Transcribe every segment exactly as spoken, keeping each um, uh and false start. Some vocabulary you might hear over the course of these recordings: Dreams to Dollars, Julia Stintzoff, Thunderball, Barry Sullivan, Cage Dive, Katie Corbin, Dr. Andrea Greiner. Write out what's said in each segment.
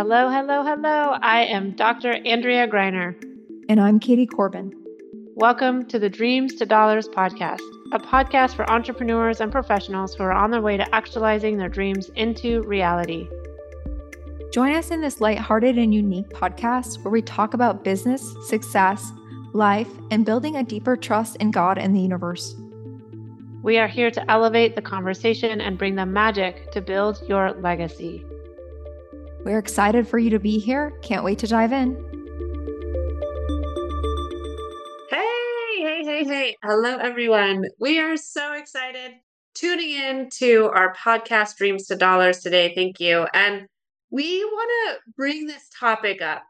Hello, hello, hello. I am Doctor Andrea Greiner. And I'm Katie Corbin. Welcome to the Dreams to Dollars podcast, a podcast for entrepreneurs and professionals who are on their way to actualizing their dreams into reality. Join us in this lighthearted and unique podcast where we talk about business, success, life, and building a deeper trust in God and the universe. We are here to elevate the conversation and bring the magic to build your legacy. We're excited for you to be here. Can't wait to dive in. Hey, hey, hey, hey. Hello, everyone. We are so excited tuning in to our podcast, Dreams to Dollars, today. Thank you. And we want to bring this topic up.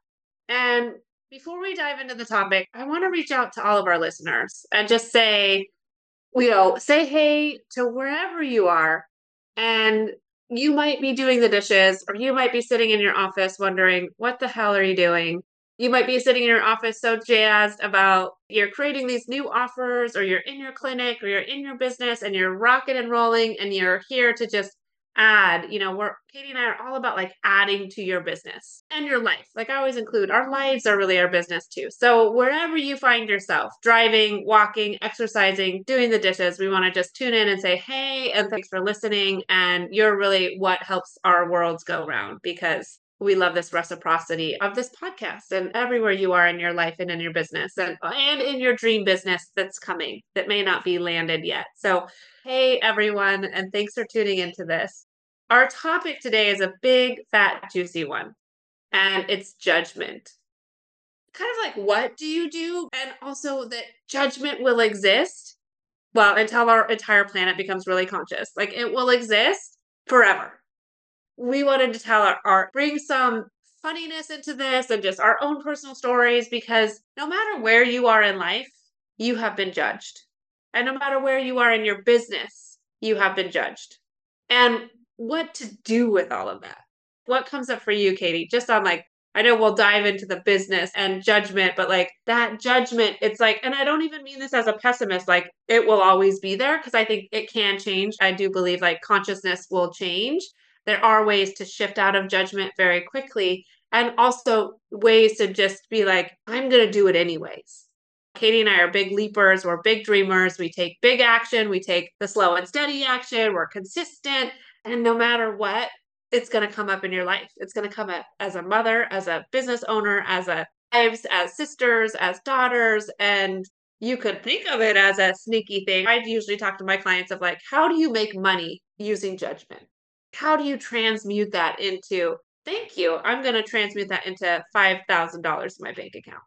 And before we dive into the topic, I want to reach out to all of our listeners and just say, you know, say hey to wherever you are. And you might be doing the dishes, or you might be sitting in your office wondering, what the hell are you doing? You might be sitting in your office so jazzed about you're creating these new offers, or you're in your clinic, or you're in your business, and you're rocking and rolling, and you're here to just add. You know, we're Katie and I are all about like adding to your business and your life. Like I always include, our lives are really our business too. So wherever you find yourself, driving, walking, exercising, doing the dishes, we want to just tune in and say, hey, and thanks for listening. And you're really what helps our worlds go round, because we love this reciprocity of this podcast and everywhere you are in your life and in your business and, and in your dream business that's coming that may not be landed yet. So hey, everyone, and thanks for tuning into this. Our topic today is a big, fat, juicy one, and it's judgment. Kind of like, what do you do? And also that judgment will exist, well, until our entire planet becomes really conscious. Like, it will exist forever. We wanted to tell our, our bring some funniness into this and just our own personal stories, because no matter where you are in life, you have been judged. And no matter where you are in your business, you have been judged. And what to do with all of that. What comes up for you, Katie? Just on like, I know we'll dive into the business and judgment, but like that judgment, it's like, and I don't even mean this as a pessimist, like it will always be there, because I think it can change. I do believe like consciousness will change. There are ways to shift out of judgment very quickly, and also ways to just be like, I'm going to do it anyways. Katie and I are big leapers. We're big dreamers. We take big action. We take the slow and steady action. We're consistent. And no matter what, it's going to come up in your life. It's going to come up as a mother, as a business owner, as a wives, as sisters, as daughters. And you could think of it as a sneaky thing. I usually talk to my clients of like, how do you make money using judgment? How do you transmute that into, thank you, I'm going to transmute that into five thousand dollars in my bank account.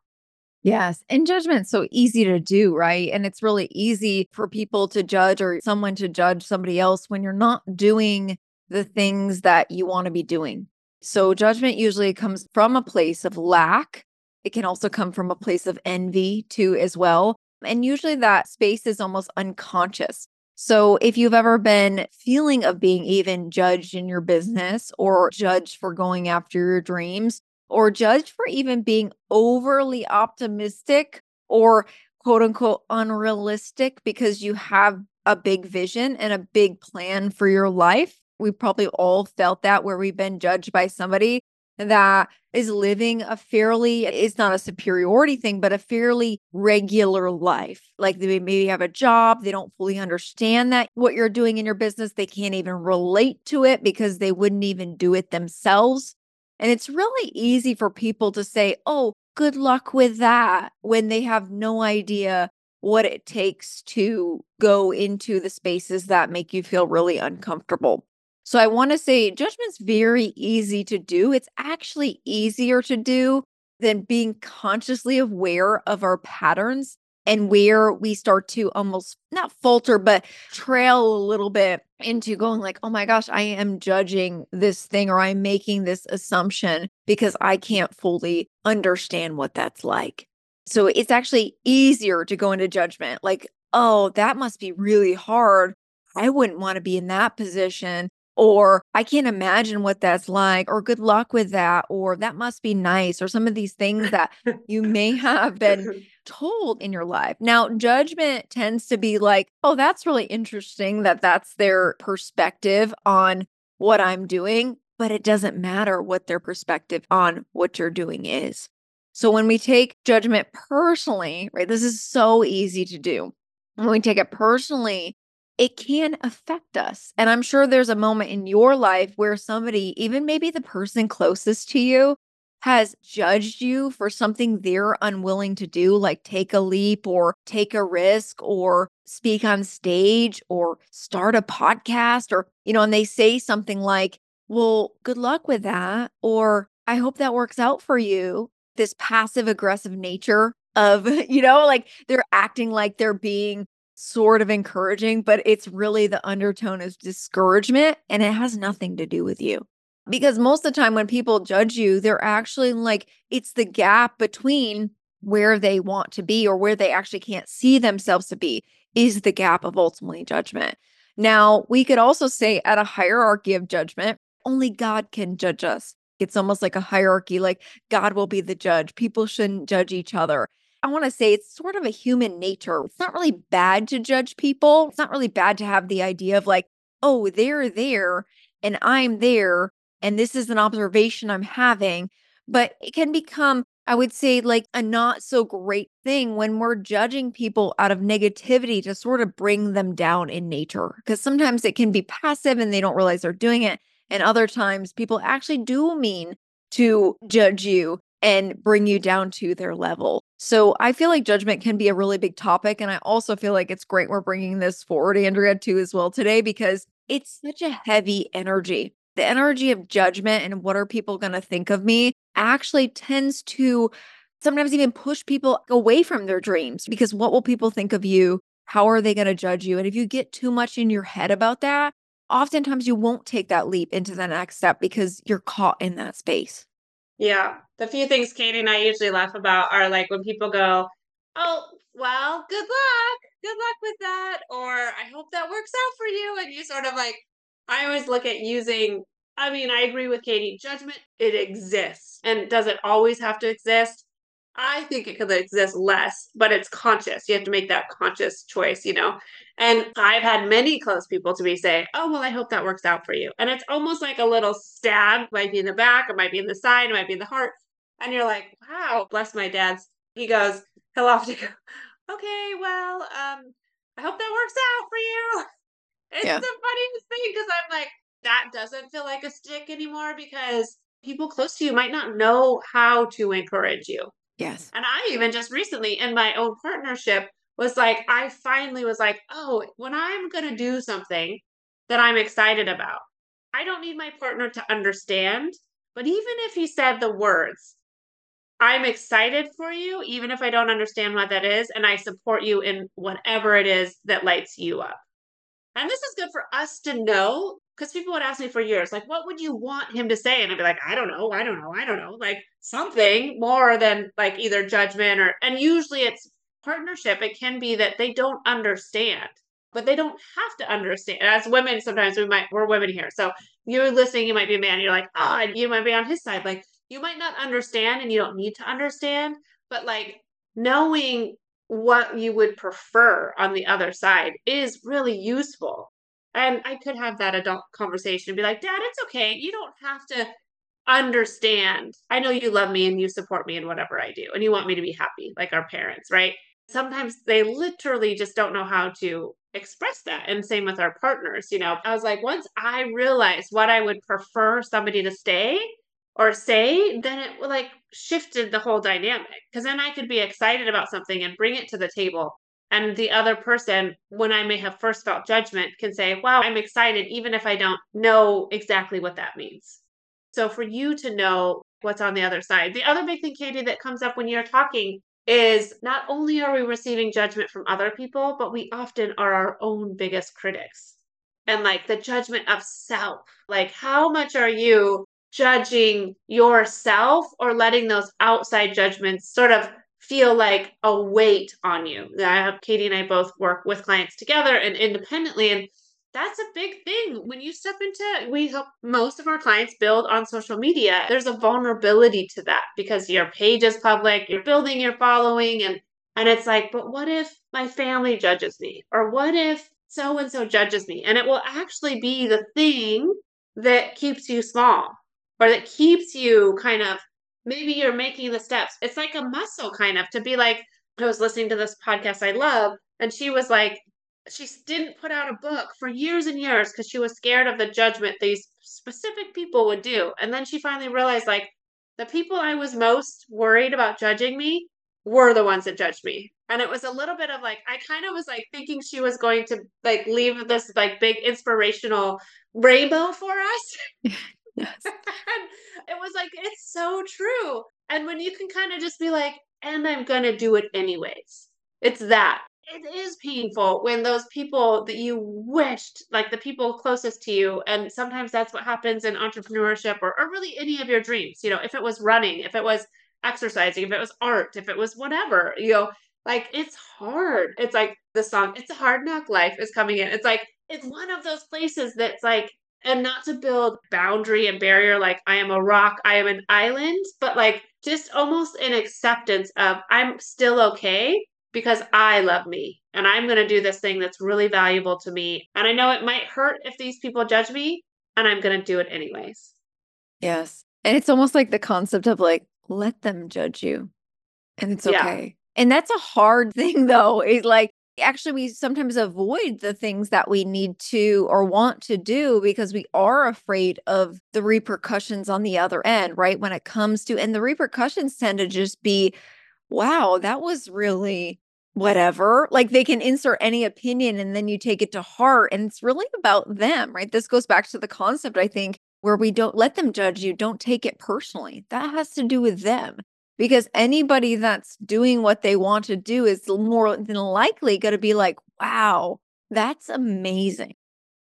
Yes. And judgment's so easy to do, right? And it's really easy for people to judge or someone to judge somebody else when you're not doing the things that you want to be doing. So judgment usually comes from a place of lack. It can also come from a place of envy too as well. And usually that space is almost unconscious. So if you've ever been feeling of being even judged in your business, or judged for going after your dreams, or judged for even being overly optimistic or quote unquote unrealistic because you have a big vision and a big plan for your life. We've probably all felt that, where we've been judged by somebody that is living a fairly, it's not a superiority thing, but a fairly regular life. Like they maybe have a job, they don't fully understand that what you're doing in your business, they can't even relate to it because they wouldn't even do it themselves. And it's really easy for people to say, oh, good luck with that, when they have no idea what it takes to go into the spaces that make you feel really uncomfortable. So I want to say judgment's very easy to do. It's actually easier to do than being consciously aware of our patterns and where we start to almost not falter, but trail a little bit into going like, oh my gosh, I am judging this thing, or I'm making this assumption because I can't fully understand what that's like. So it's actually easier to go into judgment. Like, oh, that must be really hard. I wouldn't want to be in that position, or I can't imagine what that's like, or good luck with that, or that must be nice, or some of these things that you may have been told in your life. Now, judgment tends to be like, oh, that's really interesting that that's their perspective on what I'm doing, but it doesn't matter what their perspective on what you're doing is. So when we take judgment personally, right, this is so easy to do. When we take it personally, it can affect us. And I'm sure there's a moment in your life where somebody, even maybe the person closest to you, has judged you for something they're unwilling to do, like take a leap or take a risk or speak on stage or start a podcast or, you know, and they say something like, well, good luck with that, or I hope that works out for you. This passive aggressive nature of, you know, like they're acting like they're being sort of encouraging, but it's really the undertone is discouragement, and it has nothing to do with you. Because most of the time when people judge you, they're actually like, it's the gap between where they want to be or where they actually can't see themselves to be is the gap of ultimately judgment. Now, we could also say at a hierarchy of judgment, only God can judge us. It's almost like a hierarchy, like God will be the judge. People shouldn't judge each other. I want to say it's sort of a human nature. It's not really bad to judge people. It's not really bad to have the idea of like, oh, they're there and I'm there. And this is an observation I'm having, but it can become, I would say, like a not so great thing when we're judging people out of negativity to sort of bring them down in nature. Because sometimes it can be passive and they don't realize they're doing it. And other times people actually do mean to judge you and bring you down to their level. So I feel like judgment can be a really big topic. And I also feel like it's great we're bringing this forward, Andrea, too, as well today, because it's such a heavy energy. The energy of judgment and what are people going to think of me actually tends to sometimes even push people away from their dreams, because what will people think of you? How are they going to judge you? And if you get too much in your head about that, oftentimes you won't take that leap into the next step because you're caught in that space. Yeah. The few things Katie and I usually laugh about are like when people go, oh, well, good luck. Good luck with that. Or I hope that works out for you. And you sort of like, I always look at using, I mean, I agree with Katie, judgment, it exists. And does it always have to exist? I think it could exist less, but it's conscious. You have to make that conscious choice, you know? And I've had many close people to me say, oh, well, I hope that works out for you. And it's almost like a little stab, it might be in the back, it might be in the side, it might be in the heart. And you're like, wow, bless my dad's. He goes, he'll often go, okay, well, um, I hope that works out for you. It's yeah. the funniest thing, because I'm like, that doesn't feel like a stick anymore, because people close to you might not know how to encourage you. Yes. And I even just recently in my own partnership was like, I finally was like, oh, when I'm going to do something that I'm excited about, I don't need my partner to understand. But even if he said the words, I'm excited for you, even if I don't understand what that is, and I support you in whatever it is that lights you up. And this is good for us to know, because people would ask me for years, like, what would you want him to say? And I'd be like, I don't know. I don't know. I don't know. Like something more than like either judgment or, and usually it's partnership. It can be that they don't understand, but they don't have to understand. As women, sometimes we might, we're women here. So you're listening, you might be a man. You're like, oh, and you might be on his side. Like you might not understand and you don't need to understand, but like knowing what you would prefer on the other side is really useful. And I could have that adult conversation and be like, Dad, it's okay. You don't have to understand. I know you love me and you support me in whatever I do. And you want me to be happy, like our parents, right? Sometimes they literally just don't know how to express that. And same with our partners. You know, I was like, once I realized what I would prefer somebody to stay or say, then it like shifted the whole dynamic. Because then I could be excited about something and bring it to the table. And the other person, when I may have first felt judgment, can say, wow, I'm excited, even if I don't know exactly what that means. So for you to know what's on the other side. The other big thing, Katie, that comes up when you're talking is not only are we receiving judgment from other people, but we often are our own biggest critics. And like the judgment of self, like how much are you judging yourself or letting those outside judgments sort of feel like a weight on you. I have Katie and I both work with clients together and independently. And that's a big thing. When you step into, we help most of our clients build on social media. There's a vulnerability to that because your page is public, you're building your following. And, and it's like, but what if my family judges me? Or what if so-and-so judges me? And it will actually be the thing that keeps you small. or that keeps you kind of, maybe you're making the steps. It's like a muscle kind of to be like, I was listening to this podcast I love, and she was like, she didn't put out a book for years and years because she was scared of the judgment these specific people would do. And then she finally realized, like, the people I was most worried about judging me were the ones that judged me. And it was a little bit of like, I kind of was like thinking she was going to like leave this like big inspirational rainbow for us. Yes. And it was like, it's so true. And when you can kind of just be like, and I'm going to do it anyways. It's that. It is painful when those people that you wished, like the people closest to you, and sometimes that's what happens in entrepreneurship or, or really any of your dreams, you know, if it was running, if it was exercising, if it was art, if it was whatever, you know, like it's hard. It's like the song, It's a Hard Knock Life is coming in. It's like, it's one of those places that's like, and not to build boundary and barrier, like I am a rock, I am an island, but like just almost an acceptance of I'm still okay. Because I love me and I'm going to do this thing that's really valuable to me. And I know it might hurt if these people judge me, and I'm going to do it anyways. Yes. And it's almost like the concept of like, let them judge you and it's okay. Yeah. And that's a hard thing though. It's like, actually, we sometimes avoid the things that we need to or want to do because we are afraid of the repercussions on the other end, right? When it comes to, and the repercussions tend to just be, wow, that was really whatever. Like they can insert any opinion and then you take it to heart. And it's really about them, right? This goes back to the concept, I think, where we don't let them judge you. Don't take it personally. That has to do with them. Because anybody that's doing what they want to do is more than likely going to be like, wow, that's amazing.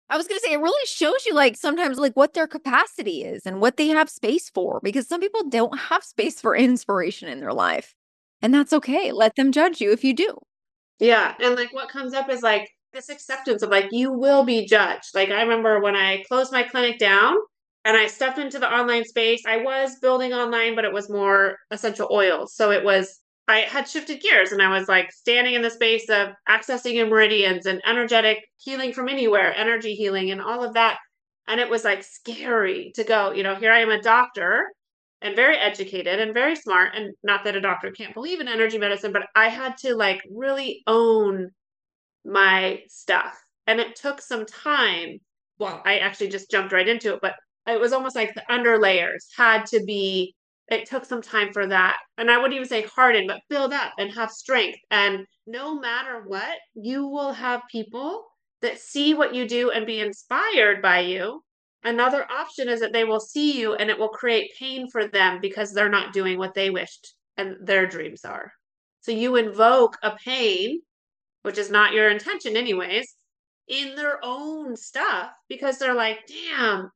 I was going to say, it really shows you like sometimes like what their capacity is and what they have space for. Because some people don't have space for inspiration in their life. And that's okay. Let them judge you if you do. Yeah. And like what comes up is like this acceptance of like, you will be judged. Like I remember when I closed my clinic down and I stepped into the online space, I was building online, but it was more essential oils. So it was, I had shifted gears and I was like standing in the space of accessing your meridians and energetic healing from anywhere, energy healing and all of that. And it was like scary to go, you know, here I am a doctor. And very educated and very smart. And not that a doctor can't believe in energy medicine, but I had to like really own my stuff. And it took some time. Well, I actually just jumped right into it, but it was almost like the underlayers had to be, it took some time for that. And I wouldn't even say harden, but build up and have strength. And no matter what, you will have people that see what you do and be inspired by you. Another option is that they will see you and it will create pain for them because they're not doing what they wished and their dreams are. So you invoke a pain, which is not your intention anyways, in their own stuff because they're like, damn,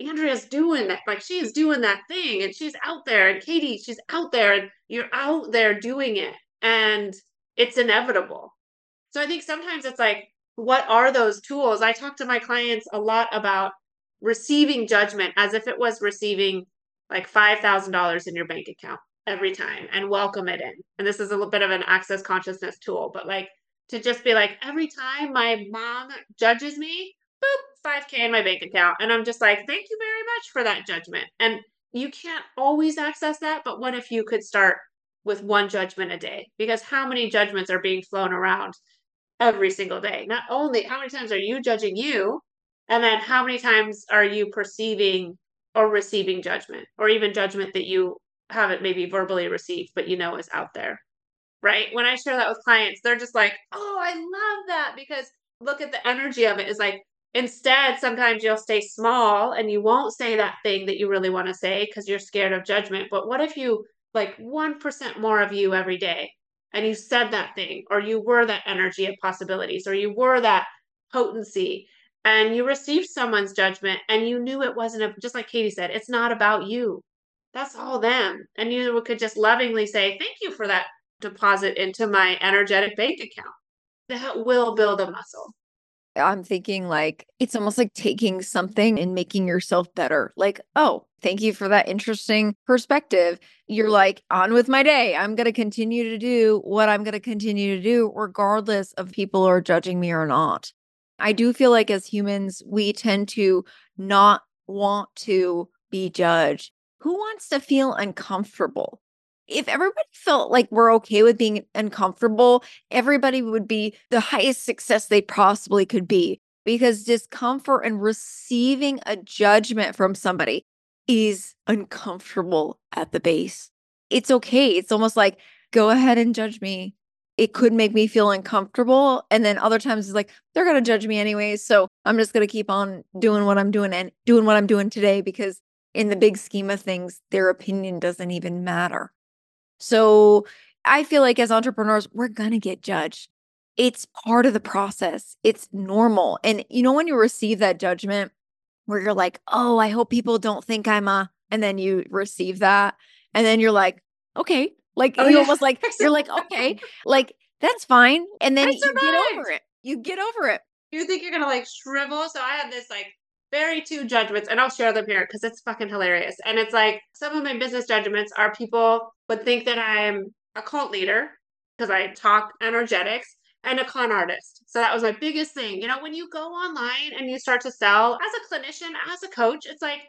Andrea's doing that. Like she's doing that thing and she's out there and Katie, she's out there and you're out there doing it and it's inevitable. So I think sometimes it's like, what are those tools? I talk to my clients a lot about receiving judgment as if it was receiving like five thousand dollars in your bank account every time and welcome it in. And this is a little bit of an access consciousness tool, but like to just be like, every time my mom judges me, boop, five K in my bank account. And I'm just like, thank you very much for that judgment. And you can't always access that. But what if you could start with one judgment a day? Because how many judgments are being flown around every single day? Not only how many times are you judging you, and then how many times are you perceiving or receiving judgment or even judgment that you haven't maybe verbally received, but you know is out there, right? When I share that with clients, they're just like, oh, I love that because look at the energy of it. It's like, instead, sometimes you'll stay small and you won't say that thing that you really want to say because you're scared of judgment. But what if you like one percent more of you every day and you said that thing, or you were that energy of possibilities, or you were that potency, and you received someone's judgment and you knew it wasn't, a, just like Katie said, it's not about you. That's all them. And you could just lovingly say, thank you for that deposit into my energetic bank account. That will build a muscle. I'm thinking like, it's almost like taking something and making yourself better. Like, oh, thank you for that interesting perspective. You're like, on with my day. I'm going to continue to do what I'm going to continue to do, regardless of people are judging me or not. I do feel like as humans, we tend to not want to be judged? Who wants to feel uncomfortable? If everybody felt like we're okay with being uncomfortable, everybody would be the highest success they possibly could be, because discomfort and receiving a judgment from somebody is uncomfortable at the base. It's okay. It's almost like, go ahead and judge me. It could make me feel uncomfortable. And then other times it's like, they're going to judge me anyways, so I'm just going to keep on doing what I'm doing and doing what I'm doing today, because in the big scheme of things, their opinion doesn't even matter. So I feel like as entrepreneurs, we're going to get judged. It's part of the process. It's normal. And you know, when you receive that judgment where you're like, oh, I hope people don't think I'm a, and then you receive that. And then you're like, okay, like oh, you're yeah. almost like, you're like, okay, like that's fine. And then you get over it. You get over it. You think you're going to like shrivel. So I had this like very two judgments, and I'll share them here because it's fucking hilarious. And it's like, some of my business judgments are people would think that I'm a cult leader because I talk energetics, and a con artist. So that was my biggest thing. You know, when you go online and you start to sell as a clinician, as a coach, it's like,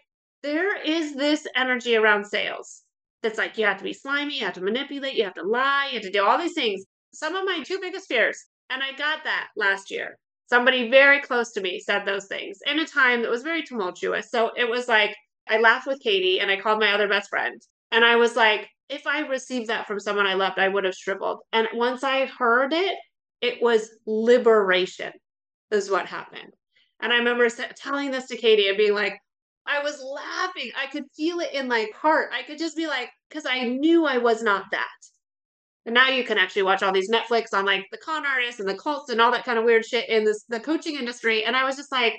there is this energy around sales that's like, you have to be slimy, you have to manipulate, you have to lie, you have to do all these things. Some of my two biggest fears. And I got that last year. Somebody very close to me said those things in a time that was very tumultuous. So it was like, I laughed with Katie and I called my other best friend. And I was like, if I received that from someone I loved, I would have shriveled. And once I heard it, it was liberation is what happened. And I remember telling this to Katie and being like, I was laughing. I could feel it in my heart. I could just be like, because I knew I was not that. And now you can actually watch all these Netflix on like the con artists and the cults and all that kind of weird shit in this, the coaching industry. And I was just like,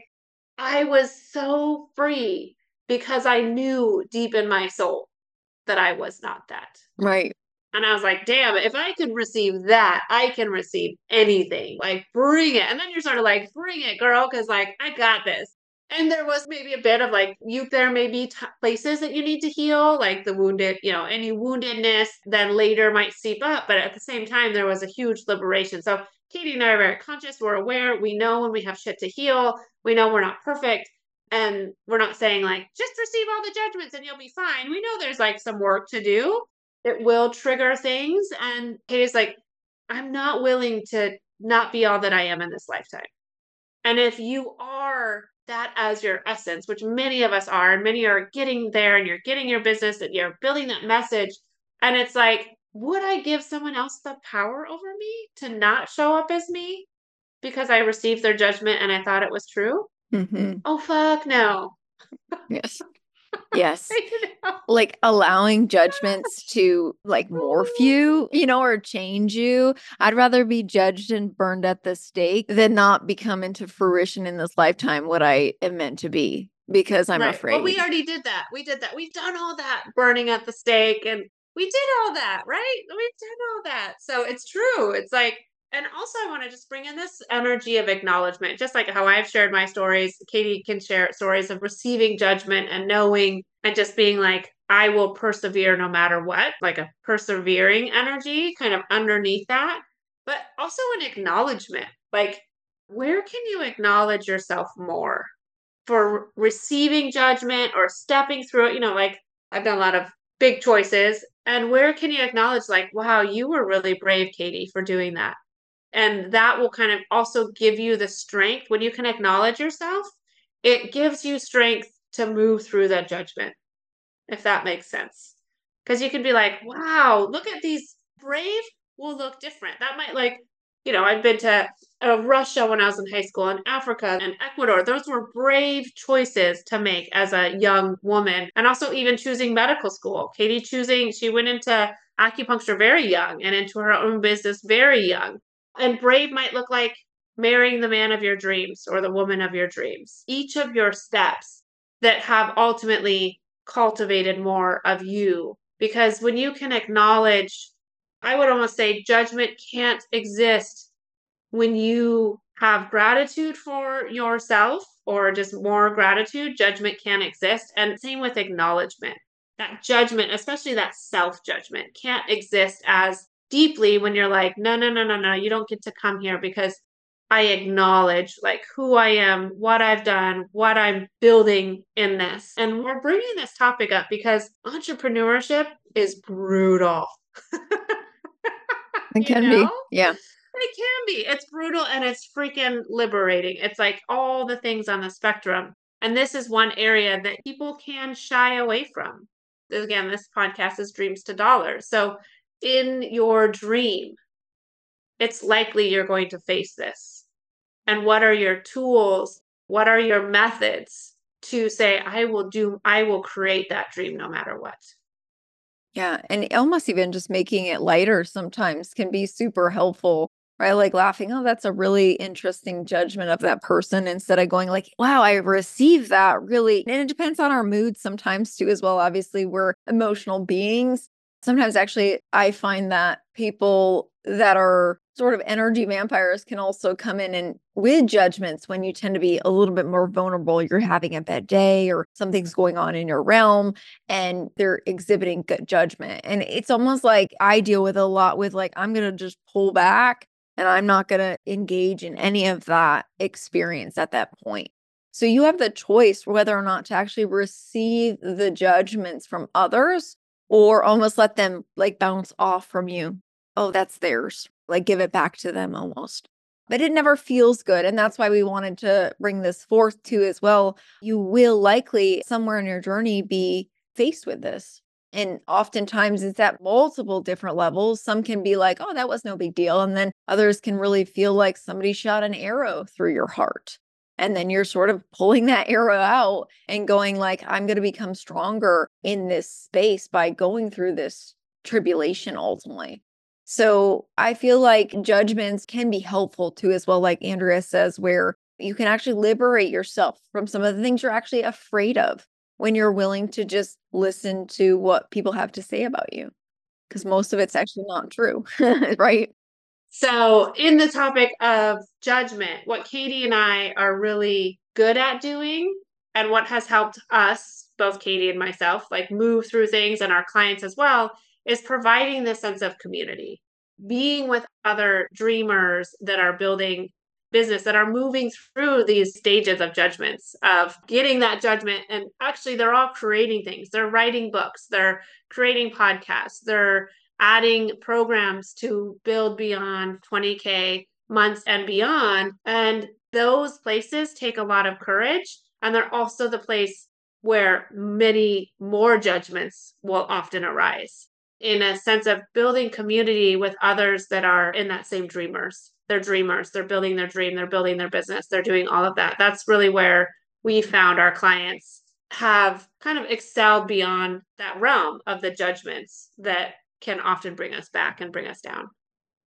I was so free because I knew deep in my soul that I was not that. Right. And I was like, damn, if I could receive that, I can receive anything. Like, bring it. And then you're sort of like, bring it, girl, because like, I got this. And there was maybe a bit of like, you, there may be t- places that you need to heal, like the wounded, you know, any woundedness then later might seep up. But at the same time, there was a huge liberation. So Katie and I are very conscious. We're aware. We know when we have shit to heal. We know we're not perfect. And we're not saying like, just receive all the judgments and you'll be fine. We know there's like some work to do. It will trigger things. And Katie's like, I'm not willing to not be all that I am in this lifetime. And if you are that as your essence, which many of us are, and many are getting there and you're getting your business and you're building that message. And it's like, would I give someone else the power over me to not show up as me because I received their judgment and I thought it was true? Mm-hmm. Oh, fuck no. Yes. Yes. You know? Like allowing judgments to like morph you, you know, or change you. I'd rather be judged and burned at the stake than not become into fruition in this lifetime what I am meant to be, because I'm right. afraid. Well, we already did that. We did that. We've done all that burning at the stake, and we did all that, right? We've done all that. So it's true. It's like, and also I want to just bring in this energy of acknowledgement, just like how I've shared my stories. Katie can share stories of receiving judgment and knowing and just being like, I will persevere no matter what, like a persevering energy kind of underneath that, but also an acknowledgement. Like, where can you acknowledge yourself more for receiving judgment or stepping through it? You know, like I've done a lot of big choices, and where can you acknowledge like, wow, you were really brave, Katie, for doing that. And that will kind of also give you the strength. When you can acknowledge yourself, it gives you strength to move through that judgment, if that makes sense. Because you can be like, wow, look at these, brave will look different. That might like, you know, I've been to uh, Russia when I was in high school, and Africa and Ecuador. Those were brave choices to make as a young woman. And also even choosing medical school. Katie choosing, she went into acupuncture very young and into her own business very young. And brave might look like marrying the man of your dreams or the woman of your dreams. Each of your steps that have ultimately cultivated more of you. Because when you can acknowledge, I would almost say judgment can't exist when you have gratitude for yourself or just more gratitude. Judgment can't exist. And same with acknowledgement. That judgment, especially that self-judgment, can't exist as deeply when you're like, no, no, no, no, no, you don't get to come here because I acknowledge like who I am, what I've done, what I'm building in this. And we're bringing this topic up because entrepreneurship is brutal. It can you know? be. Yeah. It can be. It's brutal and it's freaking liberating. It's like all the things on the spectrum. And this is one area that people can shy away from. Again, this podcast is Dreams to Dollars. So in your dream, it's likely you're going to face this. And what are your tools? What are your methods to say, I will do, I will create that dream no matter what? Yeah. And almost even just making it lighter sometimes can be super helpful, right? Like laughing, oh, that's a really interesting judgment of that person, instead of going like, wow, I received that really. And it depends on our mood sometimes too, as well. Obviously, we're emotional beings. Sometimes actually, I find that people that are sort of energy vampires can also come in and with judgments when you tend to be a little bit more vulnerable. You're having a bad day or something's going on in your realm and they're exhibiting good judgment. And it's almost like I deal with a lot with like, I'm going to just pull back and I'm not going to engage in any of that experience at that point. So you have the choice whether or not to actually receive the judgments from others or almost let them like bounce off from you. Oh, that's theirs. Like give it back to them almost. But it never feels good. And that's why we wanted to bring this forth too as well. You will likely somewhere in your journey be faced with this. And oftentimes it's at multiple different levels. Some can be like, oh, that was no big deal. And then others can really feel like somebody shot an arrow through your heart. And then you're sort of pulling that arrow out and going like, I'm going to become stronger in this space by going through this tribulation ultimately. So I feel like judgments can be helpful too as well, like Andrea says, where you can actually liberate yourself from some of the things you're actually afraid of when you're willing to just listen to what people have to say about you, because most of it's actually not true, right? So in the topic of judgment, what Katie and I are really good at doing and what has helped us, both Katie and myself, like move through things and our clients as well, is providing this sense of community, being with other dreamers that are building business, that are moving through these stages of judgments, of getting that judgment. And actually, they're all creating things. They're writing books. They're creating podcasts. They're adding programs to build beyond twenty K months and beyond. And those places take a lot of courage. And they're also the place where many more judgments will often arise, in a sense of building community with others that are in that same dreamers. They're dreamers. They're building their dream. They're building their business. They're doing all of that. That's really where we found our clients have kind of excelled beyond that realm of the judgments that can often bring us back and bring us down.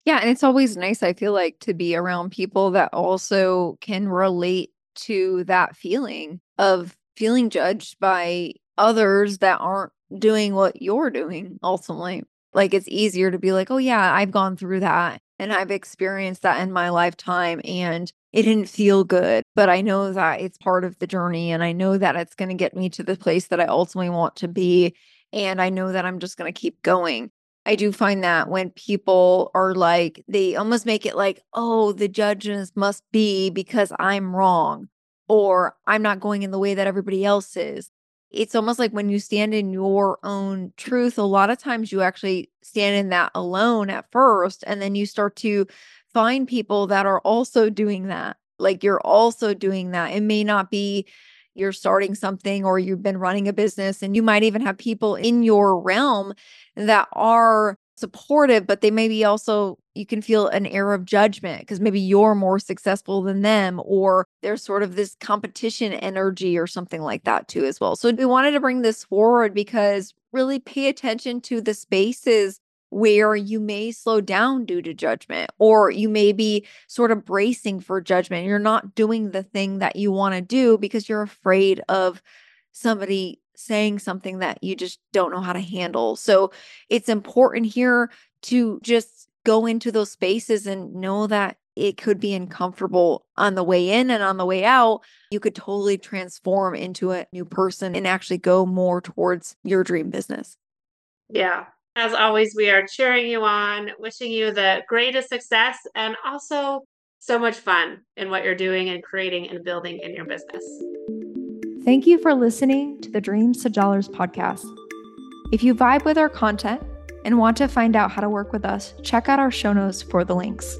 Yeah. And it's always nice, I feel like, to be around people that also can relate to that feeling of feeling judged by others that aren't doing what you're doing ultimately. Like it's easier to be like, oh yeah, I've gone through that and I've experienced that in my lifetime and it didn't feel good, but I know that it's part of the journey and I know that it's going to get me to the place that I ultimately want to be. And I know that I'm just going to keep going. I do find that when people are like, they almost make it like, oh, the judges must be because I'm wrong or I'm not going in the way that everybody else is. It's almost like when you stand in your own truth, a lot of times you actually stand in that alone at first, and then you start to find people that are also doing that. Like you're also doing that. It may not be you're starting something or you've been running a business, and you might even have people in your realm that are supportive, but they may be also, you can feel an air of judgment because maybe you're more successful than them, or there's sort of this competition energy or something like that too as well. So we wanted to bring this forward because really pay attention to the spaces where you may slow down due to judgment, or you may be sort of bracing for judgment. You're not doing the thing that you want to do because you're afraid of somebody saying something that you just don't know how to handle. So it's important here to just go into those spaces and know that it could be uncomfortable on the way in, and on the way out, you could totally transform into a new person and actually go more towards your dream business. Yeah. As always, we are cheering you on, wishing you the greatest success, and also so much fun in what you're doing and creating and building in your business. Thank you for listening to the Dreams to Dollars podcast. If you vibe with our content and want to find out how to work with us, check out our show notes for the links.